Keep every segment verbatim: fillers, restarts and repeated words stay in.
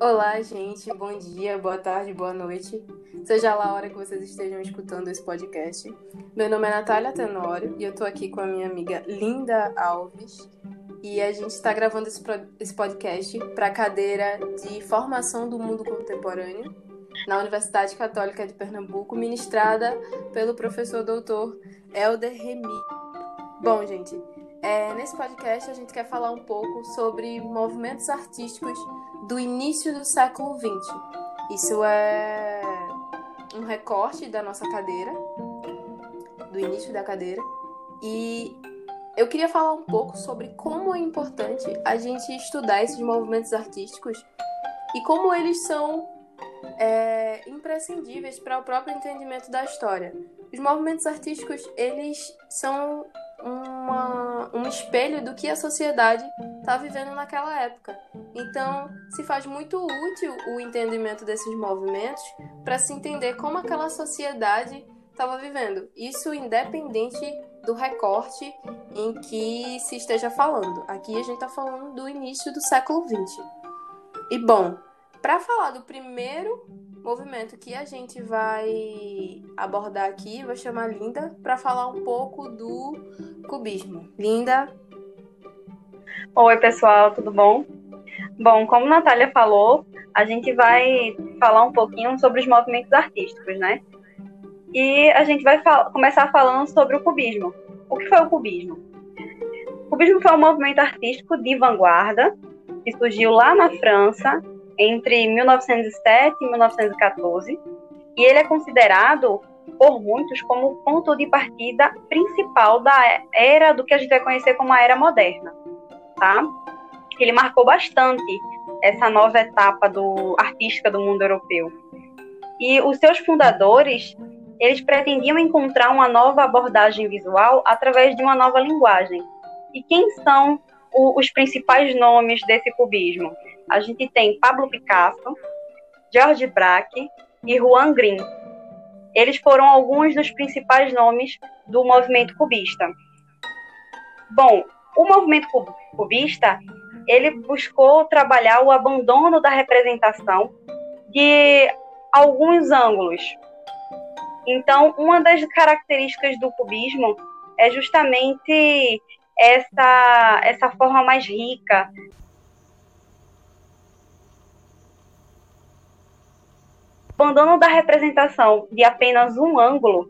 Olá, gente. Bom dia, boa tarde, boa noite. Seja lá a hora que vocês estejam escutando esse podcast. Meu nome é Natália Tenório e eu tô aqui com a minha amiga Linda Alves. E a gente está gravando esse, pro... esse podcast para a cadeira de Formação do Mundo Contemporâneo na Universidade Católica de Pernambuco, ministrada pelo professor doutor Helder Remy. Bom, gente, é... nesse podcast a gente quer falar um pouco sobre movimentos artísticos do início do século vinte. Isso é um recorte da nossa cadeira, do início da cadeira, e eu queria falar um pouco sobre como é importante a gente estudar esses movimentos artísticos e como eles são é, imprescindíveis para o próprio entendimento da história. Os movimentos artísticos, eles são uma, um espelho do que a sociedade está vivendo naquela época. Então, se faz muito útil o entendimento desses movimentos para se entender como aquela sociedade estava vivendo. Isso independente do recorte em que se esteja falando. Aqui a gente está falando do início do século vinte. E, bom, para falar do primeiro movimento que a gente vai abordar aqui, vou chamar a Linda para falar um pouco do cubismo. Linda? Oi, pessoal, tudo bom? Bom, como a Natália falou, a gente vai falar um pouquinho sobre os movimentos artísticos, né? E a gente vai fal- começar falando sobre o cubismo. O que foi o cubismo? O cubismo foi um movimento artístico de vanguarda que surgiu lá na França entre mil novecentos e sete e mil novecentos e catorze, e ele é considerado por muitos como o ponto de partida principal da era do que a gente vai conhecer como a Era Moderna, tá? Ele marcou bastante essa nova etapa do, artística do mundo europeu. E os seus fundadores, eles pretendiam encontrar uma nova abordagem visual através de uma nova linguagem. E quem são o, os principais nomes desse cubismo? A gente tem Pablo Picasso, Georges Braque e Juan Gris. Eles foram alguns dos principais nomes do movimento cubista. Bom, o movimento cubista, ele buscou trabalhar o abandono da representação de alguns ângulos. Então, uma das características do cubismo é justamente essa, essa forma mais rica. O abandono da representação de apenas um ângulo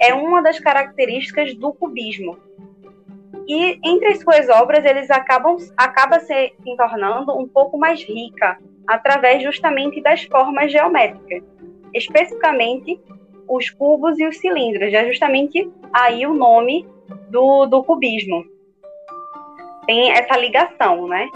é uma das características do cubismo. E entre as suas obras, eles acabam acaba se tornando um pouco mais rica, através justamente das formas geométricas, especificamente os cubos e os cilindros. É justamente aí o nome do, do cubismo. Tem essa ligação, né?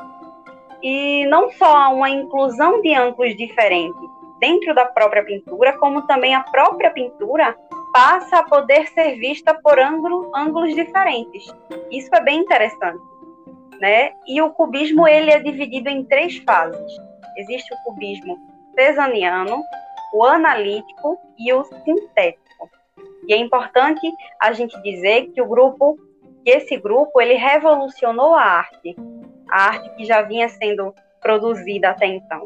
E não só uma inclusão de ângulos diferentes dentro da própria pintura, como também a própria pintura passa a poder ser vista por ângulo, ângulos diferentes. Isso é bem interessante, né? E o cubismo, ele é dividido em três fases. Existe o cubismo cezaniano, o analítico e o sintético. E é importante a gente dizer que o grupo, que esse grupo, ele revolucionou a arte, a arte que já vinha sendo produzida até então.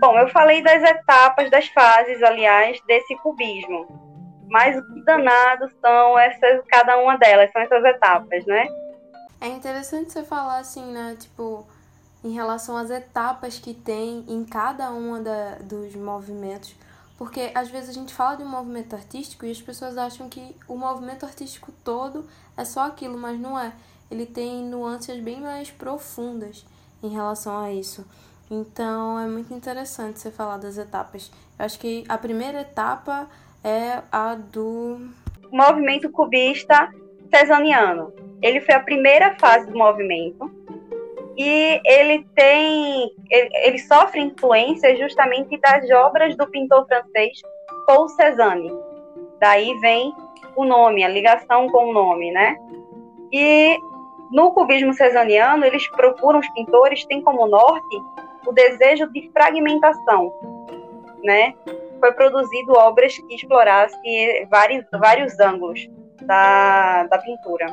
Bom, eu falei das etapas, das fases, aliás, desse cubismo. Mas o que danado são essas, cada uma delas, são essas etapas, né? É interessante você falar assim, né, tipo, em relação às etapas que tem em cada um dos movimentos. Porque às vezes a gente fala de um movimento artístico e as pessoas acham que o movimento artístico todo é só aquilo, mas não é. Ele tem nuances bem mais profundas em relação a isso. Então, é muito interessante você falar das etapas. Eu acho que a primeira etapa é a do movimento cubista cezaniano. Ele foi a primeira fase do movimento e ele tem, ele, ele sofre influência justamente das obras do pintor francês Paul Cezanne. Daí vem o nome, a ligação com o nome, né? E no cubismo cezaniano, eles procuram, os pintores têm como norte o desejo de fragmentação, né? Foi produzido obras que explorassem vários, vários ângulos da, da pintura.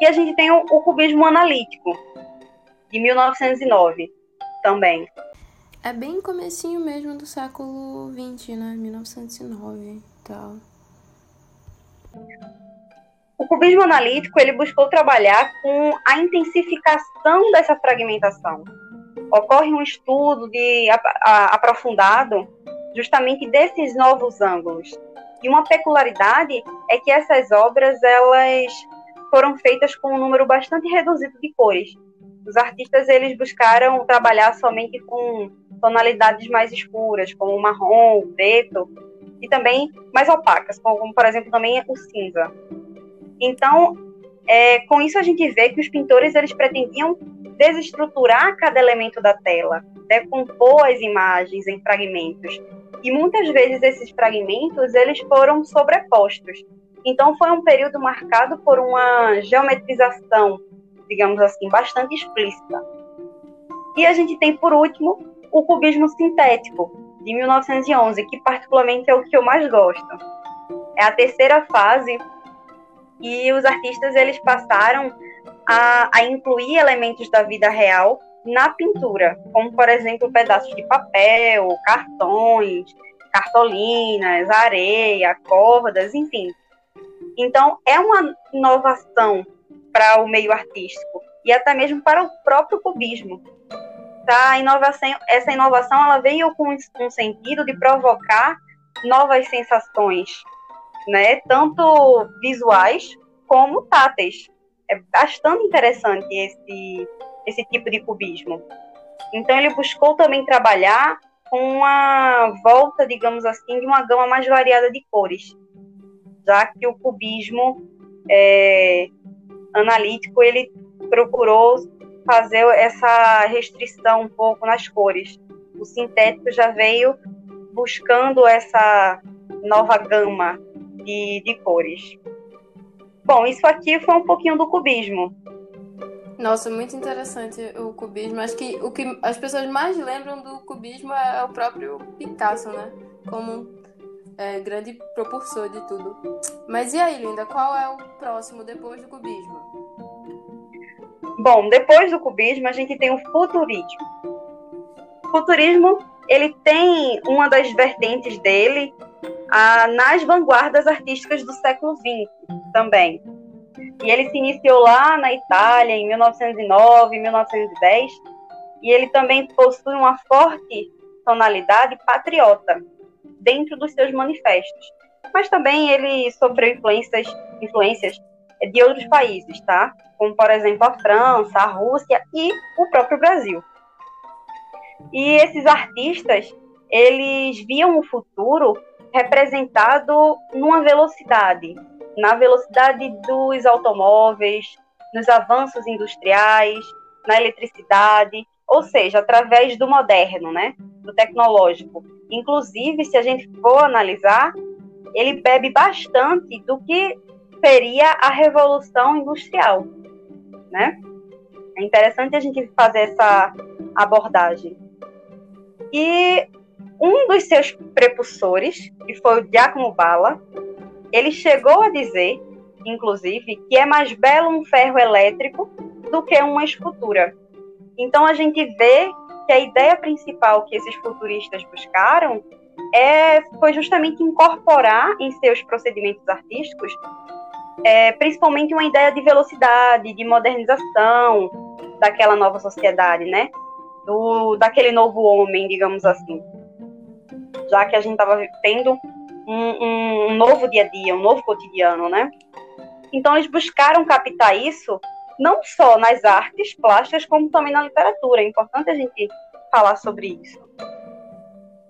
E a gente tem o, o cubismo analítico, de mil novecentos e nove. também. É bem comecinho mesmo do século vinte, né? mil novecentos e nove e tal. O cubismo analítico, ele buscou trabalhar com a intensificação dessa fragmentação. Ocorre um estudo de, a, a, aprofundado justamente desses novos ângulos. E uma peculiaridade é que essas obras, elas foram feitas com um número bastante reduzido de cores. Os artistas, eles buscaram trabalhar somente com tonalidades mais escuras, como o marrom, o preto, e também mais opacas, como, por exemplo, também o cinza. Então, é, com isso a gente vê que os pintores, eles pretendiam desestruturar cada elemento da tela, decompor as imagens em fragmentos. E muitas vezes esses fragmentos, eles foram sobrepostos. Então, foi um período marcado por uma geometrização, digamos assim, bastante explícita. E a gente tem, por último, o cubismo sintético, de mil novecentos e onze, que particularmente é o que eu mais gosto. É a terceira fase, e os artistas, eles passaram a, a incluir elementos da vida real na pintura, como, por exemplo, pedaços de papel, cartões, cartolinas, areia, cordas, enfim. Então, é uma inovação para o meio artístico e até mesmo para o próprio cubismo. Essa inovação, essa inovação ela veio com um sentido de provocar novas sensações, né? Tanto visuais como táteis. É bastante interessante esse, esse tipo de cubismo. Então, ele buscou também trabalhar com uma volta, digamos assim, de uma gama mais variada de cores, já que o cubismo é, analítico, ele procurou fazer essa restrição um pouco nas cores. O sintético já veio buscando essa nova gama de, de cores. Bom, isso aqui foi um pouquinho do cubismo. Nossa, muito interessante o cubismo. Acho que o que as pessoas mais lembram do cubismo é o próprio Picasso, né? Como É, grande propulsor de tudo. Mas e aí, Linda, qual é o próximo depois do cubismo? Bom, depois do cubismo a gente tem o futurismo. O futurismo, ele tem uma das vertentes dele a, nas vanguardas artísticas do século vinte também. E ele se iniciou lá na Itália em mil novecentos e nove, mil novecentos e dez, e ele também possui uma forte tonalidade patriota dentro dos seus manifestos. Mas também ele sofreu influências, influências de outros países, tá? Como, por exemplo, a França, a Rússia e o próprio Brasil. E esses artistas, eles viam o futuro representado numa velocidade, na velocidade dos automóveis, nos avanços industriais, na eletricidade, ou seja, através do moderno, né? Do tecnológico. Inclusive, se a gente for analisar, ele bebe bastante do que seria a Revolução Industrial, né? É interessante a gente fazer essa abordagem. E um dos seus precursores, que foi o Giacomo Balla, ele chegou a dizer, inclusive, que é mais belo um ferro elétrico do que uma escultura. Então, a gente vê que a ideia principal que esses futuristas buscaram é, foi justamente incorporar em seus procedimentos artísticos é, principalmente uma ideia de velocidade, de modernização daquela nova sociedade, né? Do, daquele novo homem, digamos assim. Já que a gente estava tendo um, um novo dia a dia, um novo cotidiano, né? Então, eles buscaram captar isso não só nas artes plásticas, como também na literatura. É importante a gente falar sobre isso.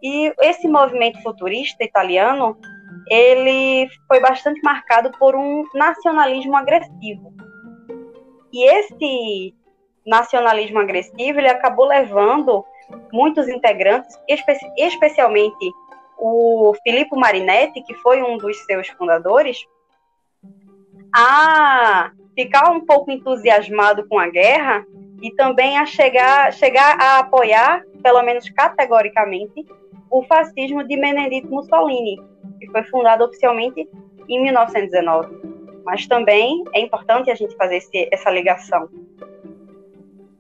E esse movimento futurista italiano, ele foi bastante marcado por um nacionalismo agressivo. E esse nacionalismo agressivo, ele acabou levando muitos integrantes, espe- especialmente o Filippo Marinetti, que foi um dos seus fundadores, a ficar um pouco entusiasmado com a guerra e também a chegar, chegar a apoiar, pelo menos categoricamente, o fascismo de Benedito Mussolini, que foi fundado oficialmente em mil novecentos e dezenove. Mas também é importante a gente fazer esse, essa ligação.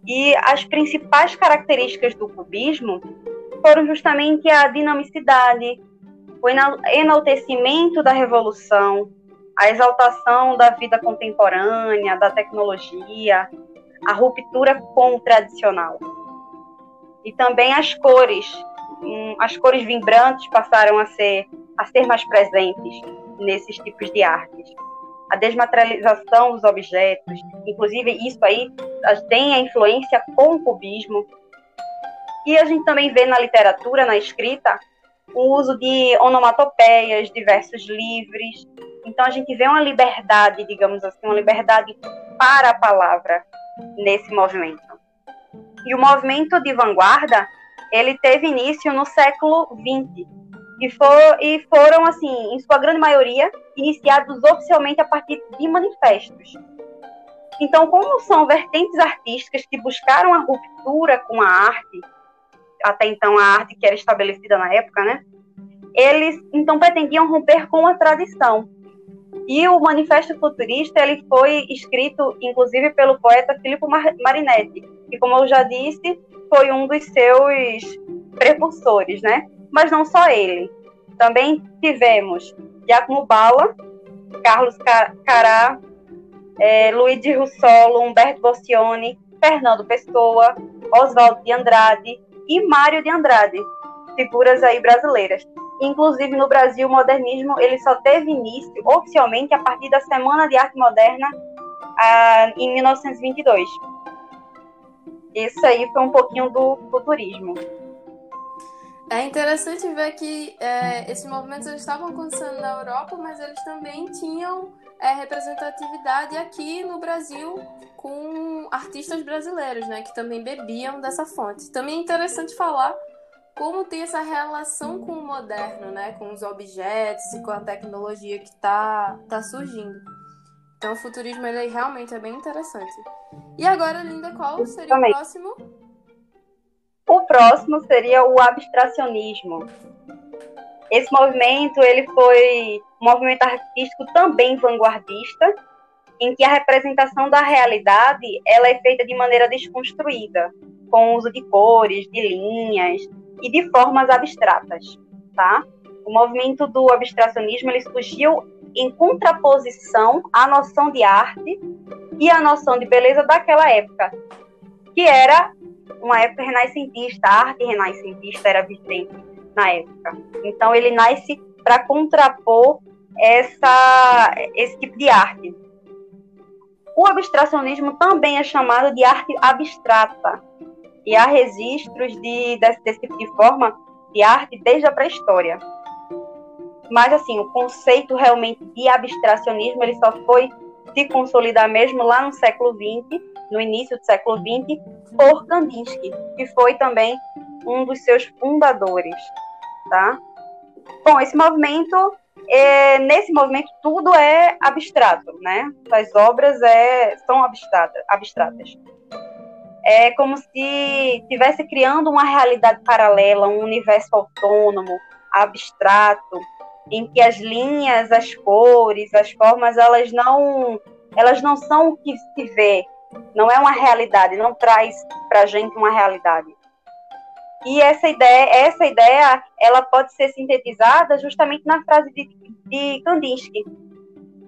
E as principais características do cubismo foram justamente a dinamicidade, o enaltecimento da revolução, a exaltação da vida contemporânea, da tecnologia, a ruptura com o tradicional. E também as cores, as cores vibrantes passaram a ser, a ser mais presentes nesses tipos de artes. A desmaterialização dos objetos, inclusive isso aí tem a influência com o cubismo. E a gente também vê na literatura, na escrita, o uso de onomatopeias, de versos livres. Então a gente vê uma liberdade, digamos assim, uma liberdade para a palavra nesse movimento. E o movimento de vanguarda, ele teve início no século vinte e, for, e foram, assim, em sua grande maioria, iniciados oficialmente a partir de manifestos. Então, como são vertentes artísticas que buscaram a ruptura com a arte, até então a arte que era estabelecida na época, né? Eles, então, pretendiam romper com a tradição. E o Manifesto Futurista, ele foi escrito, inclusive, pelo poeta Filippo Marinetti, que, como eu já disse, foi um dos seus precursores, né? Mas não só ele. Também tivemos Giacomo Balla, Carlo Carrà, é, Luigi Russolo, Umberto Boccioni, Fernando Pessoa, Oswald de Andrade e Mário de Andrade, figuras aí brasileiras. Inclusive, no Brasil, o modernismo ele só teve início oficialmente a partir da Semana de Arte Moderna, ah, em mil novecentos e vinte e dois. Isso aí foi um pouquinho do futurismo. É interessante ver que é, esses movimentos eles estavam acontecendo na Europa, mas eles também tinham é, representatividade aqui no Brasil com artistas brasileiros, né, que também bebiam dessa fonte. Também é interessante falar como tem essa relação com o moderno, né, com os objetos e com a tecnologia que está tá surgindo. Então o futurismo ele realmente é bem interessante. E agora, Linda, qual seria o próximo? O próximo seria o abstracionismo. Esse movimento ele foi um movimento artístico também vanguardista, em que a representação da realidade ela é feita de maneira desconstruída, com o uso de cores, de linhas e de formas abstratas, tá? O movimento do abstracionismo ele surgiu em contraposição à noção de arte e à noção de beleza daquela época, que era uma época renascentista. A arte renascentista era vigente na época. Então ele nasce para contrapor essa, esse tipo de arte. O abstracionismo também é chamado de arte abstrata, e há registros de, desse, desse tipo de forma de arte desde a pré-história. Mas, assim, o conceito realmente de abstracionismo ele só foi se consolidar mesmo lá no século vinte, no início do século vinte, por Kandinsky, que foi também um dos seus fundadores, tá? Bom, esse movimento, é, nesse movimento tudo é abstrato, né? As obras é, são abstratas, abstratas. É como se estivesse criando uma realidade paralela, um universo autônomo, abstrato, em que as linhas, as cores, as formas, elas não, elas não são o que se vê, não é uma realidade, não traz para a gente uma realidade. E essa ideia, essa ideia ela pode ser sintetizada justamente na frase de, de Kandinsky,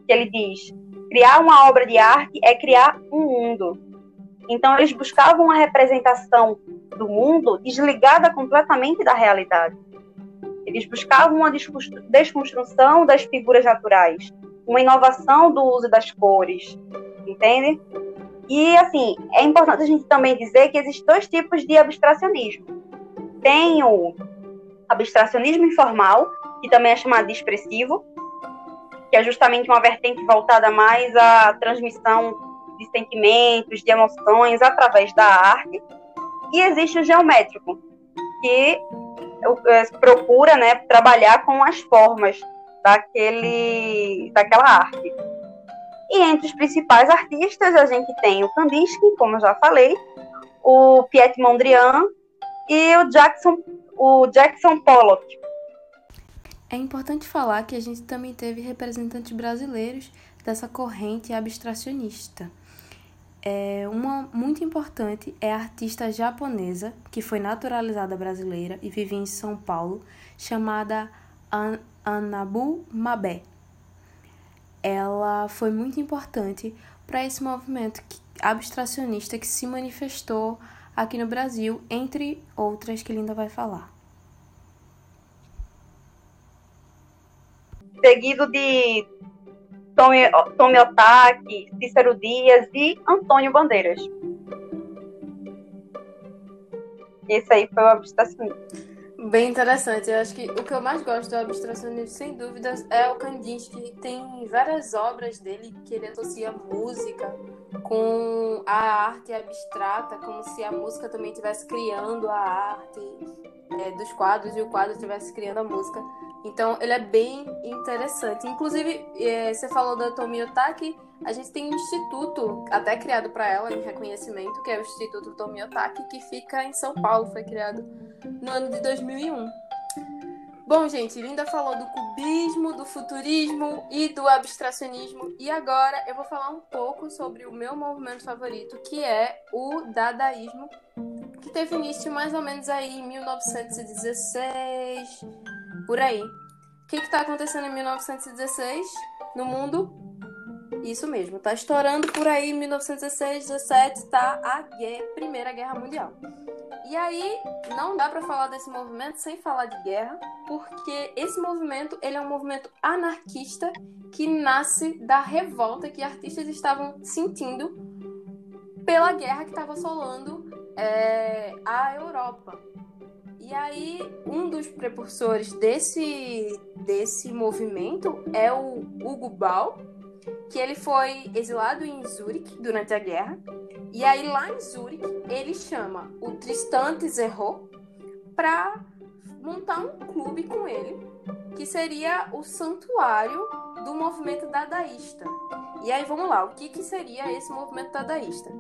que ele diz: criar uma obra de arte é criar um mundo. Então, eles buscavam uma representação do mundo desligada completamente da realidade. Eles buscavam uma desconstrução das figuras naturais, uma inovação do uso das cores, entende? E, assim, é importante a gente também dizer que existem dois tipos de abstracionismo. Tem o abstracionismo informal, que também é chamado de expressivo, que é justamente uma vertente voltada mais à transmissão de sentimentos, de emoções, através da arte. E existe o geométrico, que procura, né, trabalhar com as formas daquele, daquela arte. E entre os principais artistas, a gente tem o Kandinsky, como eu já falei, o Piet Mondrian e o Jackson, o Jackson Pollock. É importante falar que a gente também teve representantes brasileiros dessa corrente abstracionista. É, uma muito importante é a artista japonesa, que foi naturalizada brasileira e vive em São Paulo, chamada An- Anabu Mabé. Ela foi muito importante para esse movimento que, abstracionista que se manifestou aqui no Brasil, entre outras que Linda vai falar. Seguido de Tomie Ohtake, Cícero Dias e Antônio Bandeiras. Esse aí foi o abstracionismo. Bem interessante. Eu acho que o que eu mais gosto do abstracionismo, sem dúvidas, é o Kandinsky. Tem várias obras dele que ele associa música com a arte abstrata, como se a música também estivesse criando a arte é, dos quadros e o quadro estivesse criando a música. Então, ele é bem interessante. Inclusive, é, você falou da Tomie Ohtake, a gente tem um instituto até criado para ela em reconhecimento, que é o Instituto Tomie Ohtake, que fica em São Paulo, foi criado no ano de dois mil e um. Bom, gente, Linda falou do cubismo, do futurismo e do abstracionismo. E agora eu vou falar um pouco sobre o meu movimento favorito, que é o dadaísmo, que teve início mais ou menos aí em mil novecentos e dezesseis, por aí. O que está acontecendo em mil novecentos e dezesseis no mundo? Isso mesmo, está estourando por aí em mil novecentos e dezesseis, dezessete, está a guerra, Primeira Guerra Mundial. E aí, não dá para falar desse movimento sem falar de guerra, porque esse movimento ele é um movimento anarquista que nasce da revolta que artistas estavam sentindo pela guerra que estava assolando é, a Europa. E aí, um dos precursores desse, desse movimento é o Hugo Ball, que ele foi exilado em Zurique durante a guerra. E aí, lá em Zurique, ele chama o Tristan Tzara para montar um clube com ele, que seria o santuário do movimento dadaísta. E aí, vamos lá, o que, que seria esse movimento dadaísta?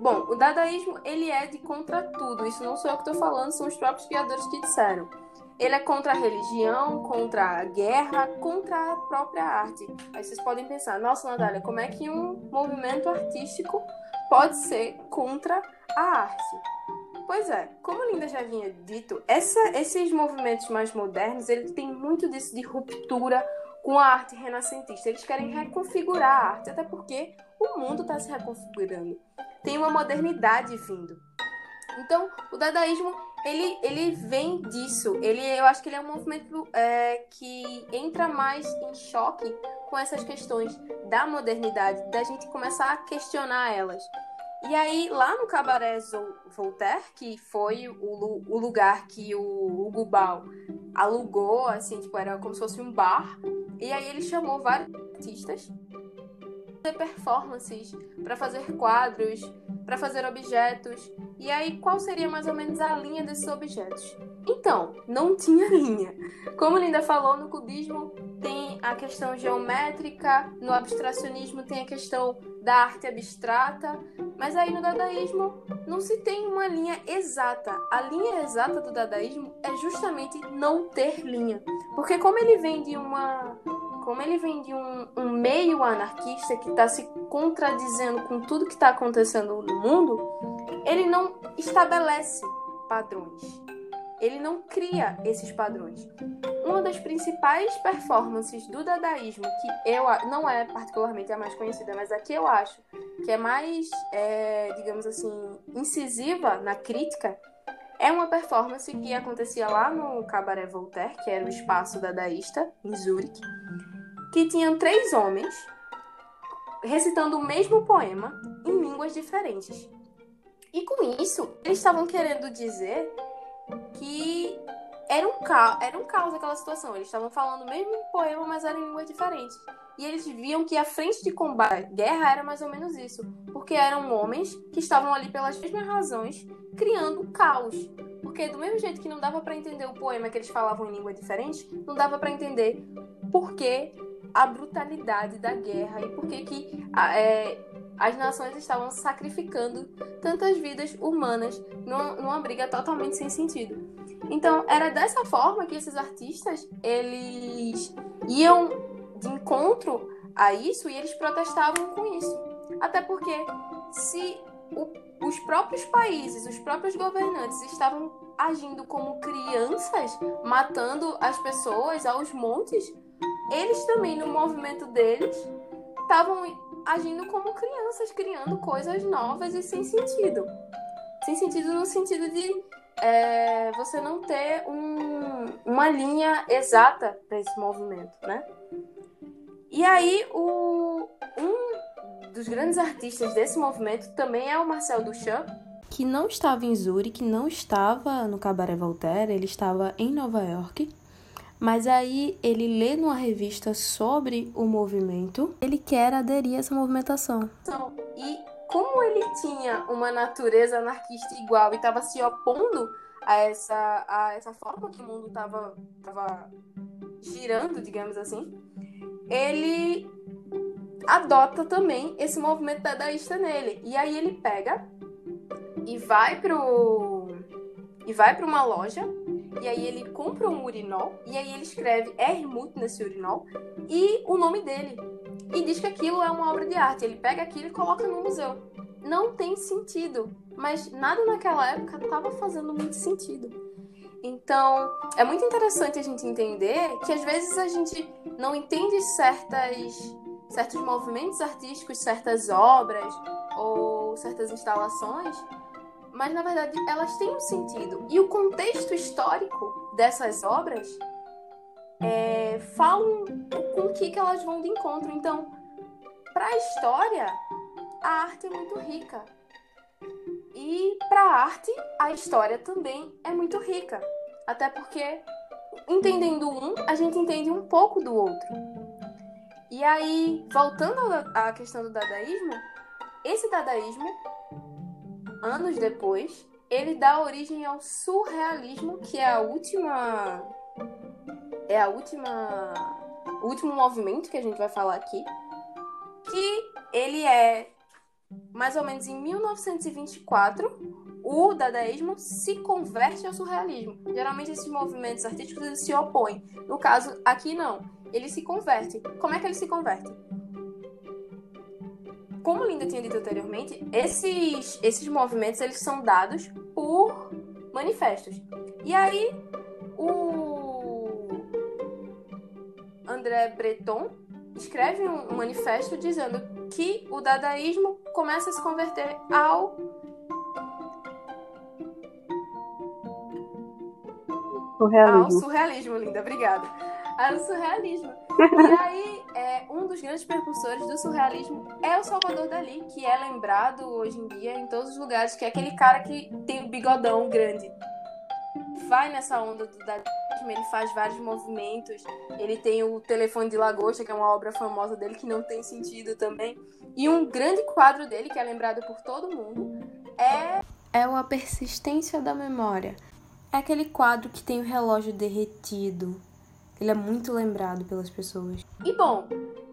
Bom, o dadaísmo, ele é de contra tudo, isso não sou eu que estou falando, são os próprios criadores que disseram. Ele é contra a religião, contra a guerra, contra a própria arte. Aí vocês podem pensar, nossa, Natália, como é que um movimento artístico pode ser contra a arte? Pois é, como a Linda já vinha dito, essa, esses movimentos mais modernos, ele tem muito disso de ruptura com a arte renascentista. Eles querem reconfigurar a arte, até porque o mundo está se reconfigurando. Tem uma modernidade vindo. Então, o dadaísmo, ele, ele vem disso. Ele, eu acho que ele é um movimento é, que entra mais em choque com essas questões da modernidade, da gente começar a questionar elas. E aí, lá no Cabaret Voltaire, que foi o, o lugar que o Hugo Ball alugou, assim, tipo, era como se fosse um bar, e aí ele chamou vários artistas para fazer performances, para fazer quadros, para fazer objetos. E aí, qual seria mais ou menos a linha desses objetos? Então, não tinha linha. Como Linda falou, no cubismo tem a questão geométrica, no abstracionismo tem a questão da arte abstrata, mas aí no dadaísmo não se tem uma linha exata. A linha exata do dadaísmo é justamente não ter linha. Porque como ele vem de uma... Como ele vem de um, um meio anarquista que está se contradizendo com tudo que está acontecendo no mundo, ele não estabelece padrões. Ele não cria esses padrões. Uma das principais performances do dadaísmo, que eu não é particularmente a mais conhecida, mas a que eu acho que é mais, é, digamos assim, incisiva na crítica, é uma performance que acontecia lá no Cabaret Voltaire, que era o espaço dadaísta, em Zurique, que tinham três homens recitando o mesmo poema em línguas diferentes. E com isso, eles estavam querendo dizer que era um, ca- era um caos aquela situação. Eles estavam falando o mesmo poema, mas eram em línguas diferentes. E eles viam que a frente de combate à guerra era mais ou menos isso, porque eram homens que estavam ali pelas mesmas razões, criando caos. Porque do mesmo jeito que não dava para entender o poema que eles falavam em língua diferente, não dava para entender por que a brutalidade da guerra e por que que é, as nações estavam sacrificando tantas vidas humanas numa, numa briga totalmente sem sentido. Então, era dessa forma que esses artistas, eles iam de encontro a isso e eles protestavam com isso. Até porque se o, os próprios países, os próprios governantes estavam agindo como crianças, matando as pessoas aos montes, eles também, no movimento deles, estavam agindo como crianças, criando coisas novas e sem sentido. Sem sentido no sentido de é, você não ter um, uma linha exata para esse movimento, né? E aí, o, um dos grandes artistas desse movimento também é o Marcel Duchamp, que não estava em Zurique, não estava no Cabaret Voltaire, ele estava em Nova York. Mas aí ele lê numa revista sobre o movimento, ele quer aderir a essa movimentação. E como ele tinha uma natureza anarquista igual e estava se opondo a essa, a essa forma que o mundo estava girando, digamos assim, ele adota também esse movimento dadaísta nele. E aí ele pega e vai pro, e vai para uma loja. E aí ele compra um urinol, e aí ele escreve Hermut nesse urinol e o nome dele. E diz que aquilo é uma obra de arte. Ele pega aquilo e coloca no museu. Não tem sentido, mas nada naquela época estava fazendo muito sentido. Então, é muito interessante a gente entender que às vezes a gente não entende certas, certos movimentos artísticos, certas obras ou certas instalações, mas, na verdade, elas têm um sentido. E o contexto histórico dessas obras é, falam com o que, que elas vão de encontro. Então, para a história, a arte é muito rica. E para a arte, a história também é muito rica. Até porque, entendendo um, a gente entende um pouco do outro. E aí, voltando à questão do dadaísmo, esse dadaísmo, anos depois, ele dá origem ao surrealismo, que é a última é a última o último movimento que a gente vai falar aqui, que ele é mais ou menos em mil novecentos e vinte e quatro. O dadaísmo se converte ao surrealismo. Geralmente esses movimentos artísticos eles se opõem. No caso aqui não, ele se converte. Como é que ele se converte? Como Linda tinha dito anteriormente, esses, esses movimentos eles são dados por manifestos. E aí, o André Breton escreve um manifesto dizendo que o dadaísmo começa a se converter ao... Surrealismo. Ao surrealismo, Linda. Obrigada. Ao surrealismo. E aí, é, um dos grandes precursores do surrealismo é o Salvador Dalí, que é lembrado hoje em dia em todos os lugares, que é aquele cara que tem o bigodão grande. Vai nessa onda do dadaísmo, ele faz vários movimentos, ele tem o Telefone de Lagosta, que é uma obra famosa dele, que não tem sentido também. E um grande quadro dele, que é lembrado por todo mundo, é... É A Persistência da Memória. É aquele quadro que tem o relógio derretido. Ele é muito lembrado pelas pessoas. E bom,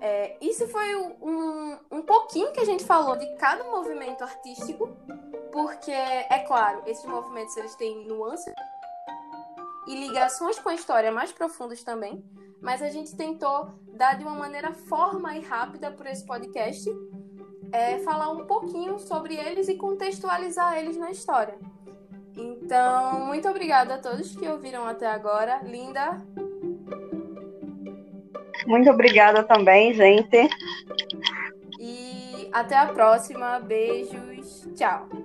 é, isso foi um, um pouquinho que a gente falou de cada movimento artístico, porque, é claro, esses movimentos eles têm nuances e ligações com a história mais profundas também, mas a gente tentou dar de uma maneira forma e rápida por esse podcast, é, falar um pouquinho sobre eles e contextualizar eles na história. Então, muito obrigada a todos que ouviram até agora. Linda! Muito obrigada também, gente. E até a próxima. Beijos. Tchau.